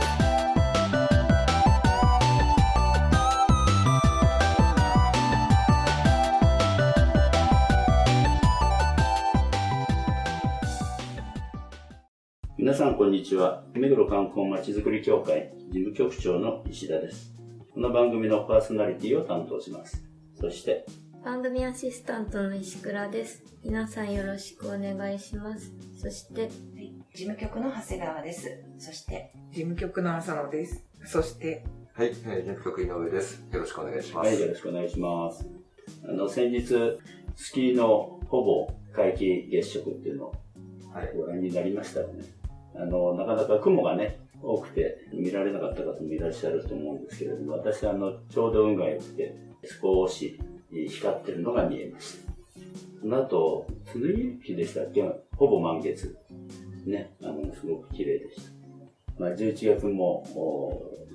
す。皆さんこんにちは。目黒観光まちづくり協会事務局長の石田です。この番組のパーソナリティを担当します。そして番組アシスタントの石倉です。皆さんよろしくお願いします。そして、はい、事務局の長谷川です。そして事務局の浅野です。そしてはい、事務局井上です。よろしくお願いします。はい、よろしくお願いします。先日月のほぼ皆既月食っていうのをご覧になりましたよね。はい、なかなか雲がね多くて見られなかった方もいらっしゃると思うんですけれども、私ちょうど運が良くて少し光ってるのが見えました。その後つぬぎ日でしたっけ、ほぼ満月ね、すごく綺麗でした。11月も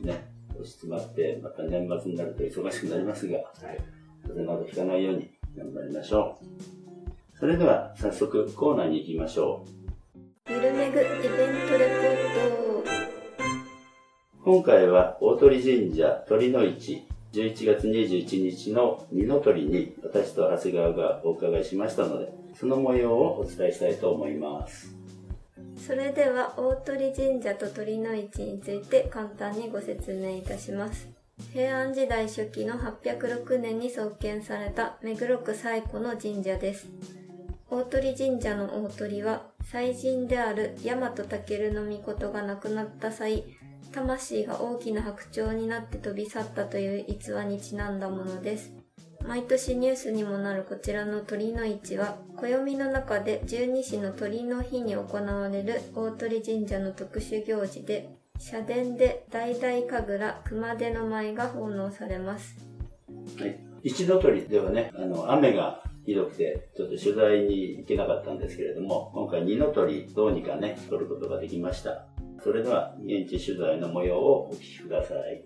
ね落ち詰まってまた年末になると忙しくなりますが、風邪などひかないように頑張りましょう。それでは早速コーナーに行きましょう。ゆるめぐイベントレポート。今回は大鳥神社鳥の市11月21日の二の鳥に私と長谷川がお伺いしましたので、その模様をお伝えしたいと思います。それでは大鳥神社と鳥の市について簡単にご説明いたします。平安時代初期の806年に創建された目黒区最古の神社です。大鳥神社の大鳥は祭神である大和武の御事が亡くなった際、魂が大きな白鳥になって飛び去ったという逸話にちなんだものです。毎年ニュースにもなるこちらの鳥の市は、暦の中で十二支の鳥の日に行われる大鳥神社の特殊行事で、社殿で大々神楽熊手の舞が奉納されます。はい、一の鳥ではね、雨がひどくてちょっと取材に行けなかったんですけれども、今回二の鳥どうにかね撮ることができました。それでは現地取材の模様をお聞きください。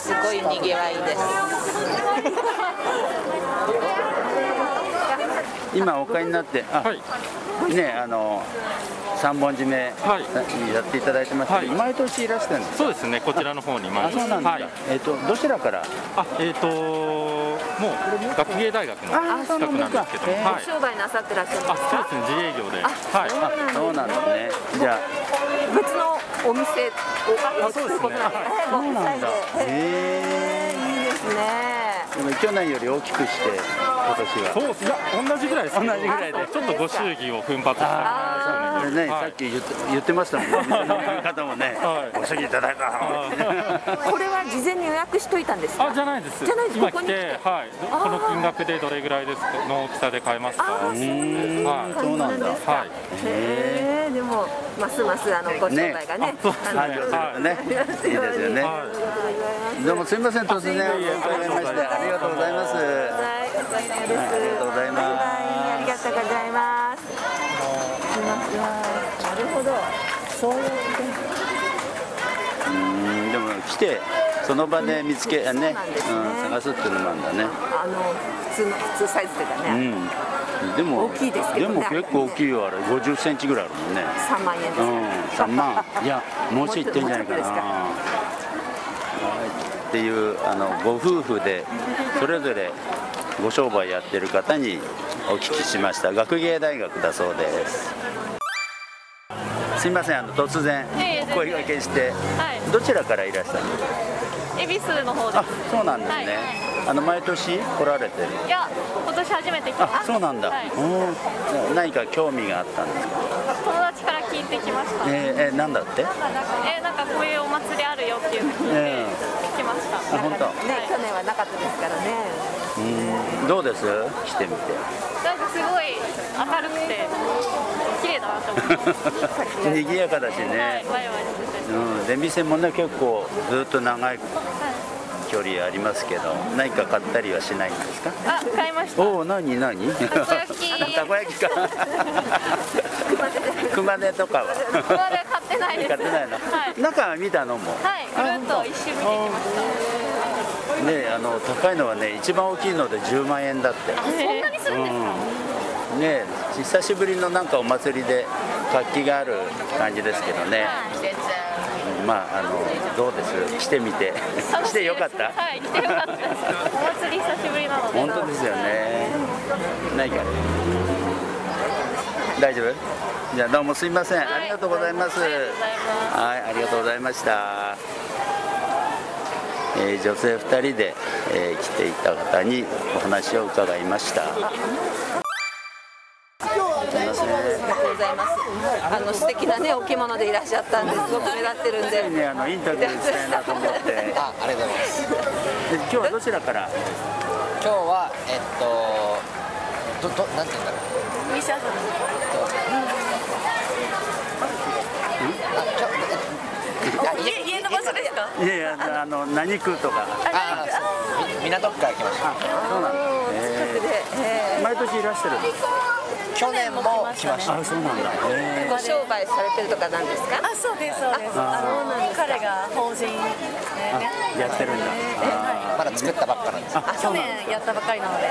すごいにぎわいです今お買いになってね、3本締めやっていただいてますけど、毎年いらしてるんですか。そうですね、こちらの方に毎年。そうなんですか。どちらから。もう学芸大学の近くなんですけど、商売なさってらっしゃるんですか。そうですね、自営業で。そうなんですね。じゃあ別のお店を作ることなんですね。そうなんだ。いいですね。去年より大きくして今年は。そうですね、同じぐらいです。同じぐらいでちょっとご祝儀を奮発したみたいですね。ね、さっき言ってましたもんね。方もね、ご祝儀いただいた。これは事前に予約しといたんですか。じゃないです。今来て、はい、この金額でどれぐらいですかの大きさで買えますか。そうなんだ。はい。でもますますご商売がね、繁盛するとね、いいですよね。どうもすみません、突然お伺いしましてありがとうございます。ありがとうございます。ありがとうございます。なるほど。そういう。でも来てその場で見つけね、探すっていうのもあるんだね。普通サイズでだね。でも大きいですけどね。でも結構大きいよ、あれ50センチぐらいあるもんね。3万円です。3万。いや、もうちょいいってんじゃないかな。っていうご夫婦でそれぞれご商売やってる方にお聞きしました。学芸大学だそうです。すいません、突然お声掛けして、どちらからいらしたんですか。恵比寿の方です。そうなんですね、毎年来られてる。いや、今年初めて来ました。そうなんだ、何か興味があったんですか。友達から聞いてきました。なんだって。なんかこういうお祭りあるよっていうので来ました。本当。去年はなかったですからね。どうです？来てみて。なんかすごい明るくて綺麗だなと思って。賑やかだしね。はい、ワイワイしてて。出店もね、結構ずっと長い距離ありますけど、何か買ったりはしないんですか？あ、買いました。おお、何？たこ焼きか。熊手とかは。熊手買ってないです。買ってないの。はい、中見たのも。はい、ぐるっと一周見てきました。ね、高いのはね、一番大きいので10万円だって。あ、そんなにするんですか？うん、ね、久しぶりのなんかお祭りで活気がある感じですけどね。はい、まあ、どうです？来てみて。来てよかった？はい、来てよかったです。お祭り久しぶりなので。本当ですよね。ないから。大丈夫？じゃあどうもすいません。ありがとうございます。はい、ありがとうございました。女性2人で来ていた方にお話を伺いました。素敵なね、お着物でいらっしゃったんです。ごく目立ってるんで。いいね、インタビューしたいなと思って。ありがとうございます。今日はどちらから？今日はなんて言うんだろう。西麻布。家の場所ですか？いやいや、何区とか。ああ、港区から来ました。そうなんです。毎年いらっしゃる。去年も来ました。そうなんだ。ご商売されてるとかなんですか？あ、そうですそうです。彼が法人やってるんだ。まだ作ったばっかなんです。去年やったばかりなので。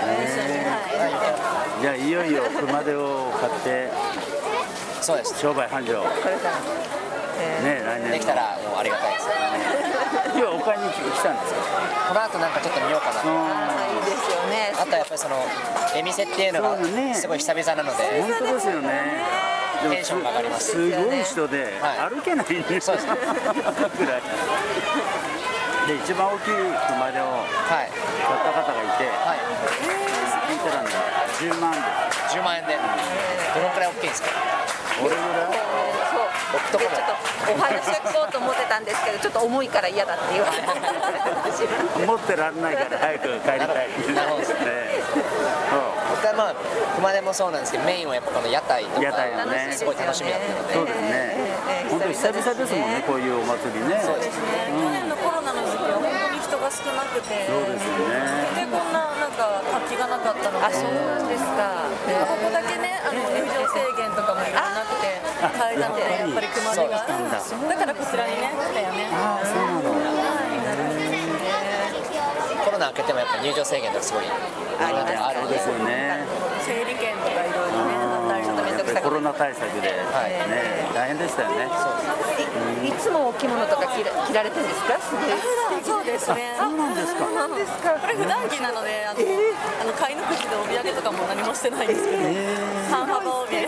じゃあいよいよ熊手を買って、そうです。商売繁盛。ね、来年できたらもうありがたいです。今お買いに来たんですか？この後なんかちょっと見ようかな。いいですよね。あとやっぱりその出店っていうのがすごい久々なので、本当ですよね。テンションが上がります。すごい人で歩けないんです。そうですね。で一番大きい熊手を買った方がいて、見たらね、10万で。10万円で。どのくらい大きいんですか？俺ぐらい。そう。ちょっとお話を聞こうと思ってたんですけど、ちょっと重いから嫌だって言われて。持ってらんないから早く帰りたい。そうですね。まあ、熊手もそうなんですけど、メインはやっぱこの屋台とかすごい楽しみだったので、本当に久々ですもんね、こういうお祭りね。そうですね。去年のコロナの時期は本当に人が少なくて、そうですね。でこんななんか活気がなかったので、あ、そうなんですか。ここだけね、入場制限とかもいらなくて、買えたのでやっぱり熊手がだからこちらにね来たよね。ああ、そうなの。コロナ明けてもやっぱ入場制限とかすごいあるんですよね。整理券とかいろいろね、やっぱりコロナ対策で大変でしたよね。いつもお着物とか着られてるんですか？そうですね。そうなんですか。これ普段着なので、買いの口で帯揚げとかも何もしてないんですけど、半幅帯で。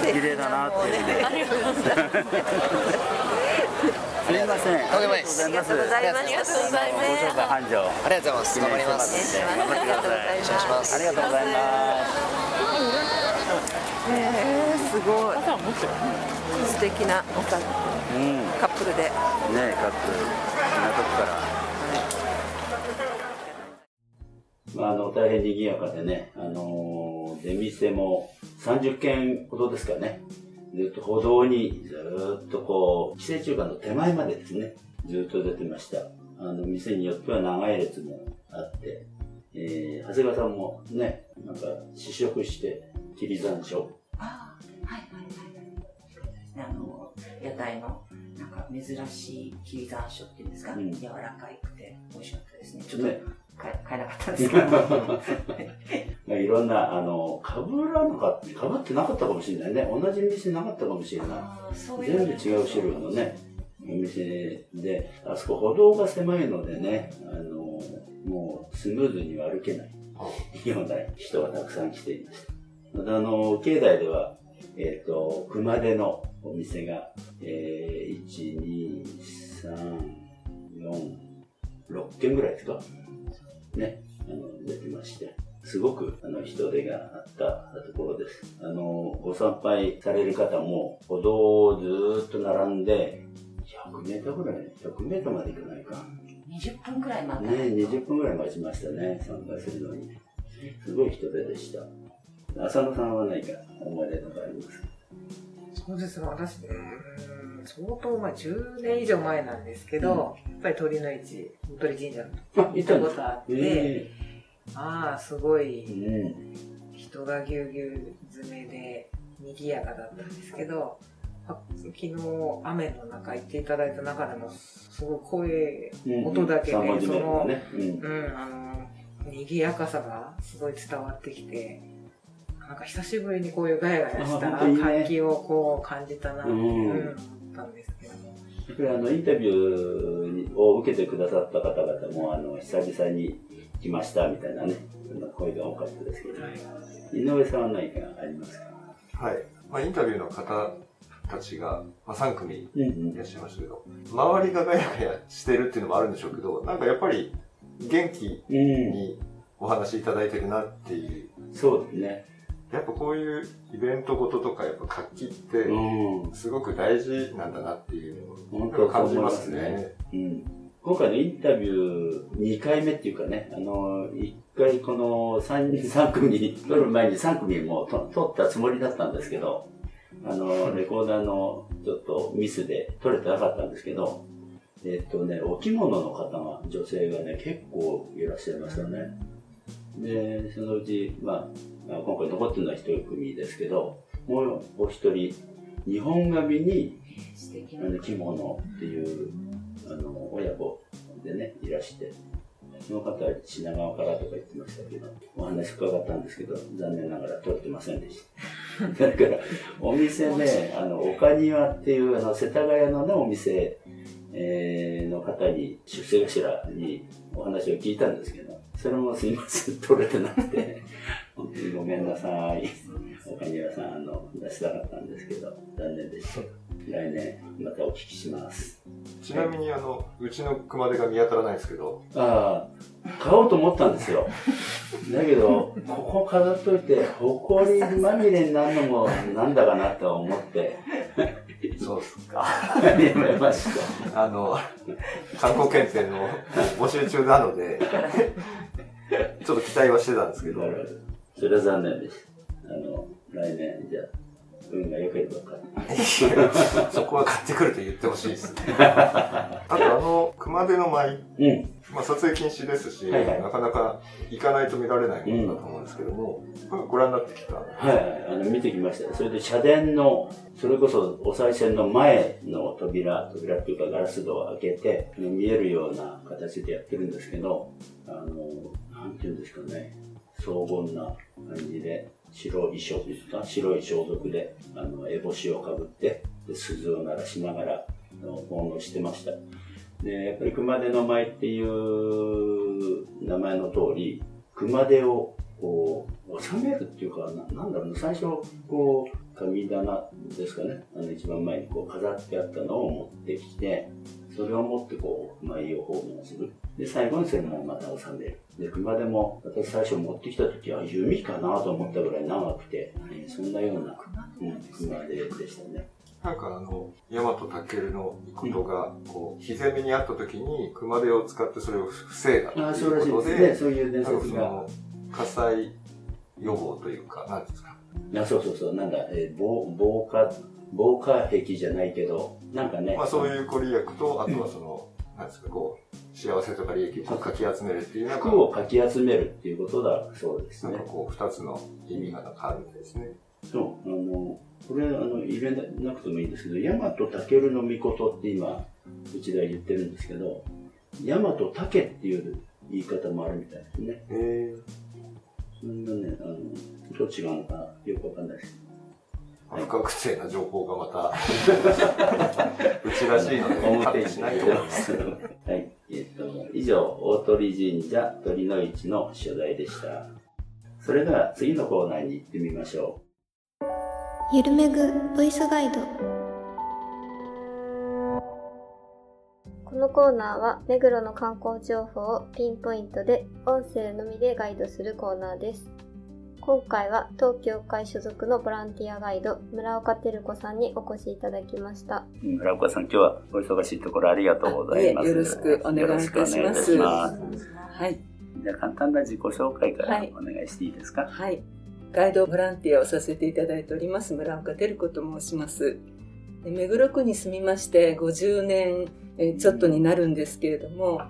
綺麗だなっていうね。ありがとうございます。すみません。ありがとうございます。ありがとうございます。頑張ります。頑張ってください。ありがとうございます。すごい。素敵なカップルで。ね、カップル。港区から。大変賑やかでね、出店も30軒ほどですかね。ずっと歩道にずっとこう、規制中間の手前までですね、ずっと出てました。店によっては長い列もあって、長谷川さんもね、なんか試食して、きり山椒。ああ、はいはいはい。屋台の、なんか珍しいきり山椒っていうんですか、柔らかくて美味しかったですね。ちょっと買えなかったんですけど。いろんな、かぶってなかったかもしれないね。同じ店なかったかもしれない。全部違う種類のね、お店で、あそこ歩道が狭いのでね、もうスムーズには歩けないような人がたくさん来ていました。また境内では、熊手のお店が、1、2、3、4、6軒ぐらいですかね、出てまして、すごく人出があったところです。ご参拝される方も、歩道をずーっと並んで、100メートルぐらい、100メートルまで行かないか。20分ぐらい待った。ね、20分ぐらい待ちましたね、参拝するのに。すごい人出でした。浅野さんは何か思い出とかありますか？そうですね、私、相当前、10年以上前なんですけど、やっぱり鳥の市、大鳥神社行ったことあって、ああ、すごい、人がぎゅうぎゅう詰めで、賑やかだったんですけど、昨日雨の中行っていただいた中でもすごい声、音だけで、その、賑やかさがすごい伝わってきて、なんか久しぶりにこういうガヤガヤした活気をこう感じたなって思ったんですけども、インタビューを受けてくださった方々も久々に来ましたみたいなね、声が多かったですけど、井上さんは何かありますか？はい、まあ、インタビューの方たちが、まあ、3組いらっしゃいましたけど、周りがガヤガヤしてるっていうのもあるんでしょうけど、なんかやっぱり元気にお話いただいてるなっていう、そうですね、やっぱこういうイベントごととかやっぱ活気ってすごく大事なんだなっていうのを感じますね。今回のインタビュー2回目っていうかね、1回この 3組撮る前に3組も撮ったつもりだったんですけど、レコーダーのちょっとミスで撮れてなかったんですけど、お着物の方が、女性がね、結構いらっしゃいましたね。で、そのうち、まあ、今回残ってるのは一組ですけど、もうお一人、日本髪に着物っていう親子でね、いらして、その方は品川からとか言ってましたけど、お話伺ったんですけど、残念ながら撮ってませんでした。だから、お店ね、岡庭っていう世田谷のね、お店、の方に、出世頭にお話を聞いたんですけど、それもすいません、取れてなくて、本当にごめんなさい、岡庭さん、出したかったんですけど、残念でした。来年、またお聞きします。ちなみに、うちの熊手が見当たらないですけど。ああ、買おうと思ったんですよ。だけど、ここ飾っといて、埃まみれになるのもなんだかなと思って。そうですか。やめました。観光検定の募集中なので、ちょっと期待はしてたんですけど。それは残念です。来年、じゃあ、運が良ければ買って。そこは買ってくると言ってほしいです。あと、熊手の舞、まあ、撮影禁止ですし、なかなか行かないと見られないものだと思うんですけども、ご覧になってきた。はい、見てきました。それで社殿の、それこそお賽銭の前の扉っていうかガラス戸を開けて、見えるような形でやってるんですけど、なんていうんですかね、荘厳な感じで、白い装束で、烏帽子をかぶって、鈴を鳴らしながら、奉納してました。で、やっぱり熊手の舞っていう名前の通り、熊手をこう、納めるっていうか、なんだろう、最初、こう、神棚ですかね、一番前にこう飾ってあったのを持ってきて、それを持ってこう、舞を奉納する。で、最後にそれもまた収める。で、熊手も、私最初持ってきたときは、弓かなと思ったぐらい長くて、そんなような熊手でしたね。なんか大和武のことが、こう、日攻めにあったときに、熊手を使ってそれを防いだということで、そういう伝説が。火災予防というか、なんですか？そう、なんか、防火壁じゃないけど、なんかね。まあそういうご利益と、あとはその、なんですか、こう、幸せとか利益をかき集めるっていうのが。福をかき集めるっていうことだそうですね。なんかこう、二つの意味があるんですね。そう、これ、入れなくてもいいんですけど、大和武の御事って今、うちでは言ってるんですけど、大和武っていう言い方もあるみたいですね。そんなね、どう違うのかよくわかんないです。不確定な情報がまたうちらしいので表現しないと思います。はい、以上大鳥神社鳥の市の取材でした。それでは次のコーナーに行ってみましょう。ゆるめぐボイスガイド。このコーナーは目黒の観光情報をピンポイントで音声のみでガイドするコーナーです。今回は当協会所属のボランティアガイド村岡照子さんにお越しいただきました。村岡さん、今日はお忙しいところありがとうございます。よろしくお願いいたします。はい、じゃあ簡単な自己紹介からお願いしていいですか？はい、ガイドボランティアをさせていただいております村岡照子と申します。目黒区に住みまして50年ちょっとになるんですけれども、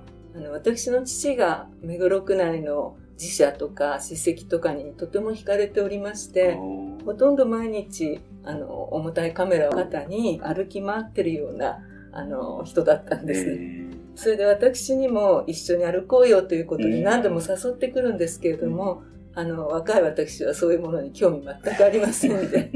私の父が目黒区内の寺社とか史跡とかにとても惹かれておりまして、ほとんど毎日重たいカメラを肩に歩き回ってるような人だったんです。それで私にも一緒に歩こうよということに何度も誘ってくるんですけれども、若い私はそういうものに興味全くありませんで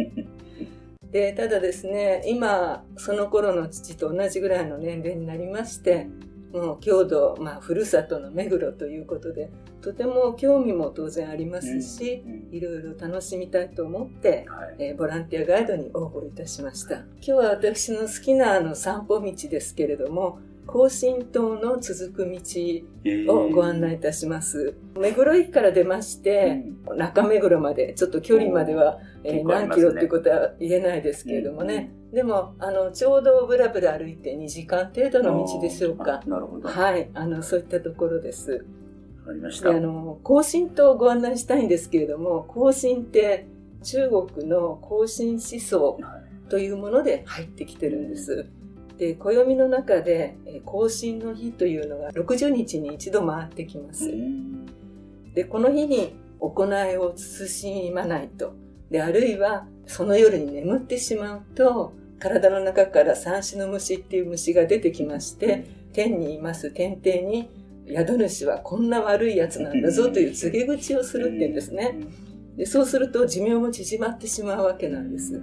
で、ただですね、今その頃の父と同じぐらいの年齢になりまして、もう郷土、ふるさとの目黒ということでとても興味も当然ありますし、いろいろ楽しみたいと思って、ボランティアガイドに応募いたしました。今日は私の好きな散歩道ですけれども、庚申島の続く道をご案内いたします。目黒駅から出まして、中目黒まで、ちょっと距離までは、何キロっていうことは言えないですけれどもね。でもちょうどブラブラ歩いて2時間程度の道でしょうか。なるほど。はい、そういったところです。わかりました。庚申島をご案内したいんですけれども、庚申って中国の庚申思想というもので入ってきてるんです。で、暦の中で庚申の日というのが60日に一度回ってきます。で、この日に行いを慎まないと。で、あるいはその夜に眠ってしまうと、体の中から三種の虫っていう虫が出てきまして、天にいます天帝に宿主はこんな悪いやつなんだぞという告げ口をするっていうんですね。で、そうすると寿命も縮まってしまうわけなんです。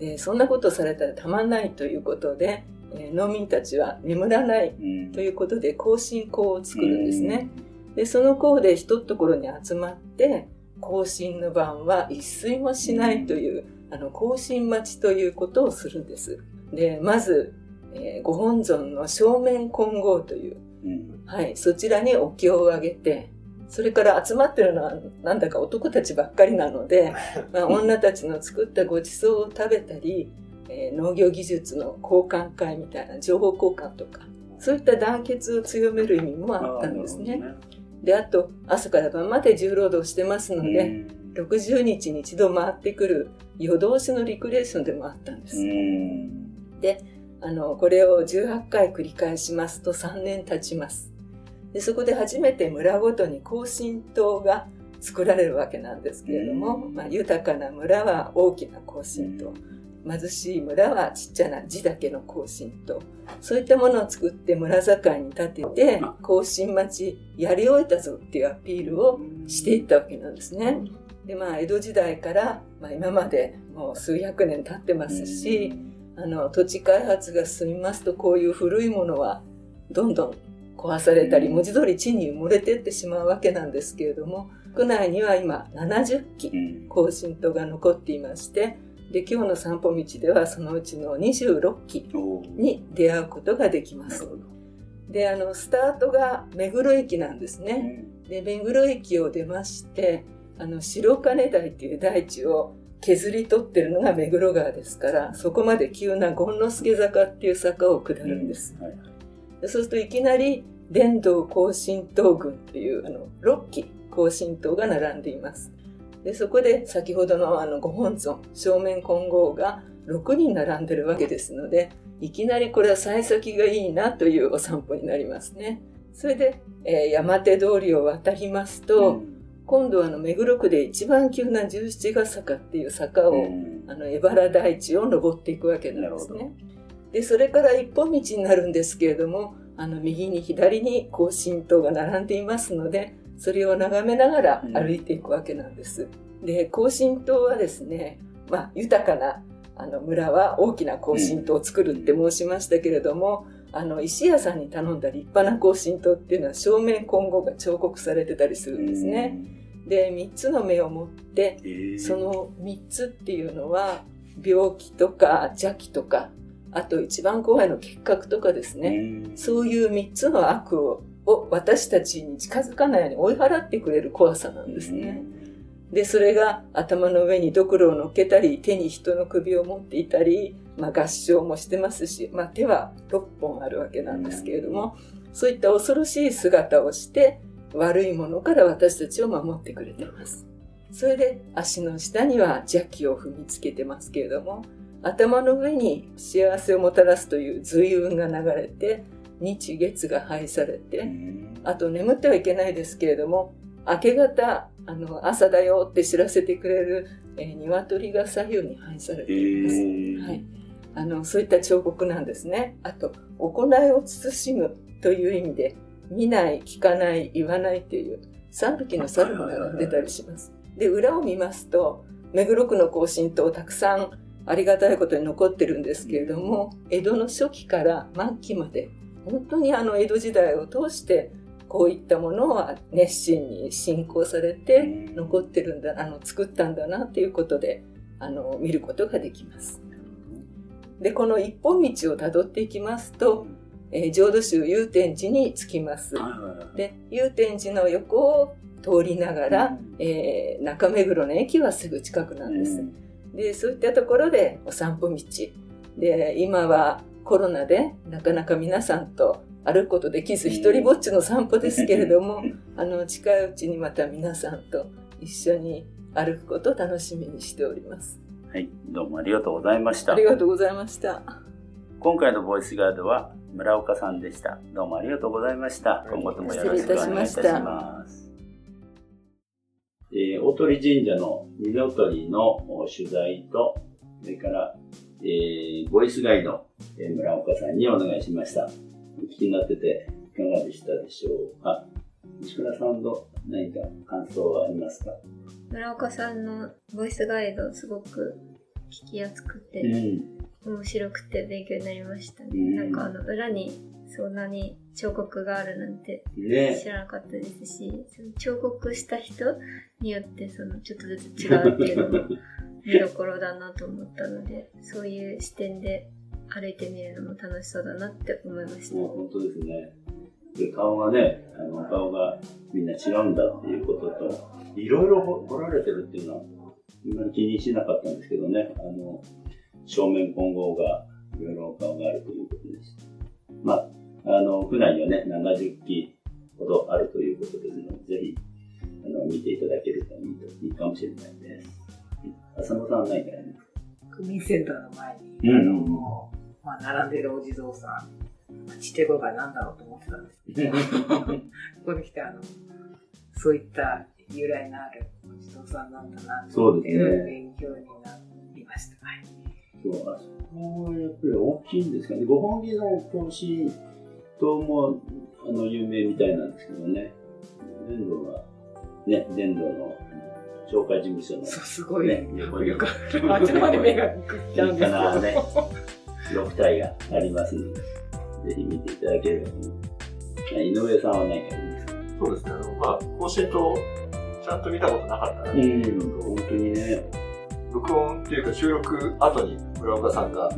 で、そんなことされたらたまんないということで、農民たちは眠らないということで庚申講を作るんですね。で、その講で一ところに集まって庚申の晩は一睡もしないという庚申待ちということをするんです。で、まず、ご本尊の正面金剛という、そちらにお経をあげて、それから集まってるのはなんだか男たちばっかりなので女たちの作ったごちそうを食べたり、農業技術の交換会みたいな情報交換とか、そういった団結を強める意味もあったんですね。で、あと朝から晩まで重労働してますので、60日に一度回ってくる夜通しのリクレーションでもあったんです。で、これを18回繰り返しますと3年経ちます。で、そこで初めて村ごとに庚申島が作られるわけなんですけれども、豊かな村は大きな庚申島、貧しい村はちっちゃな字だけの庚申と、そういったものを作って村境に立てて、庚申町やり終えたぞっていうアピールをしていったわけなんですね。で、江戸時代から、今までもう数百年経ってますし、土地開発が進みますとこういう古いものはどんどん壊されたり、文字通り地に埋もれていってしまうわけなんですけれども、区内には今70基庚申島が残っていまして、で、今日の散歩道ではそのうちの26基に出会うことができます。で、スタートが目黒駅なんですね。で、目黒駅を出まして、白金台という台地を削り取ってるのが目黒川ですから、そこまで急な権之助坂っていう坂を下るんです、で、そうするといきなり伝道庚申島群っていう6基庚申島が並んでいます。で、そこで先ほどのご本尊正面金剛が6人並んでるわけですので、いきなりこれは幸先がいいなというお散歩になりますね。それで、山手通りを渡りますと、今度は目黒区で一番急な十七ヶ坂っていう坂を、荏原台地を登っていくわけなんですね。で、それから一本道になるんですけれども、右に左に庚申島が並んでいますので、それを眺めながら歩いていくわけなんです。で、庚申島はですね、豊かな村は大きな庚申島を作るって申しましたけれども、石屋さんに頼んだ立派な庚申島っていうのは正面金剛が彫刻されてたりするんですね。で、3つの目を持って、その3つっていうのは病気とか邪気とか、あと一番怖いの結核とかですね、そういう3つの悪を私たちに近づかないように追い払ってくれる怖さなんですね。で、それが頭の上にドクロを乗っけたり、手に人の首を持っていたり、合掌もしてますし、手は6本あるわけなんですけれども、そういった恐ろしい姿をして悪いものから私たちを守ってくれています。それで足の下には邪気を踏みつけてますけれども、頭の上に幸せをもたらすという随運が流れて、日月が配されて、あと眠ってはいけないですけれども、明け方朝だよって知らせてくれる、鶏が左右に配されています、はい、そういった彫刻なんですね。あと行いを慎むという意味で、見ない、聞かない、言わないという3匹の猿が並んでたりします。で、裏を見ますと目黒区の庚申塔、たくさんありがたいことに残ってるんですけれども、江戸の初期から末期まで本当に江戸時代を通してこういったものは熱心に信仰されて残ってるんだ、作ったんだなということで見ることができます。で、この一本道をたどっていきますと、浄土宗祐天寺に着きます。で、祐天寺の横を通りながら、中目黒の駅はすぐ近くなんです。で、そういったところでお散歩道で、今はコロナでなかなか皆さんと歩くことできず、一人ぼっちの散歩ですけれども、近いうちにまた皆さんと一緒に歩くことを楽しみにしております。はい、どうもありがとうございました。ありがとうございました。今回のボイスガードは村岡さんでした。どうもありがとうございました。今後ともよろしくお願いいたします。大鳥神社の二の鳥の取材と、それから、ボイスガイド、村岡さんにお願いしました。お聞きになってていかがでしたでしょうか。石倉さんの何か感想はありますか。村岡さんのボイスガイド、すごく聞きやすくて、面白くて勉強になりましたね。なんか裏にそんなに彫刻があるなんて知らなかったですし、その彫刻した人によってそのちょっとずつ違うっていうのも見どころだなと思ったので、そういう視点で歩いてみるのも楽しそうだなって思いました。本当ですね。で、顔がね、顔がみんな違うんだっていうことと、いろいろ彫られてるっていうのは今気にしなかったんですけどね、正面混合がいろいろ顔があるということです。まあ、府内にはね、70基ほどあるということですので、ぜひ見ていただけるといいかもしれないです。浅野さんは何かありますか。区民センターの前に、並んでるお地蔵さん、ちっちゃい頃から何だろうと思ってたんですけどここに来てそういった由来のあるお地蔵さんなんだなっていう勉強になりました。はい、そう、あそこはやっぱり大きいんですかね。ご本気の甲申塔も有名みたいなんですけどね、伝道はね、伝道の紹介事務所の、そう、すごいね、よくあちまで目がくっちゃうんですけど、ね、6体がありますので、ぜひ見ていただければと思います。井上さんは何かありますか。そうですね、甲申塔ちゃんと見たことなかったなっていうのが、本当にね、録音っていうか収録後に村岡さんが、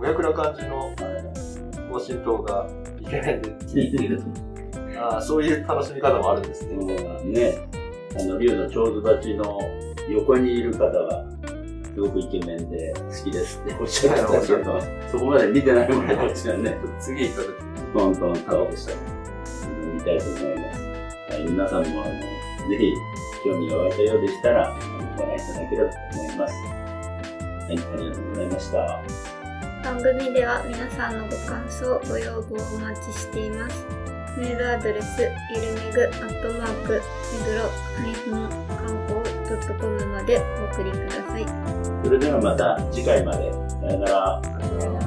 お役な感じの甲申塔がイケメンで気に入ってるとあ、そういう楽しみ方もあるんですね。ね、龍の蝶々鉢の横にいる方はすごくイケメンで好きですっておっしゃってたけど、そこまで見てないもんね、こっちはね次行った時にトンでした、見たいと思います。はい、皆さんもぜひ興味が湧いたようでしたらご覧いただければと思います。はい、ありがとうございました。番組では皆さんのご感想、ご要望をお待ちしています。メールアドレス、megro-kanko.com までお送りください。それではまた次回まで。さよなら。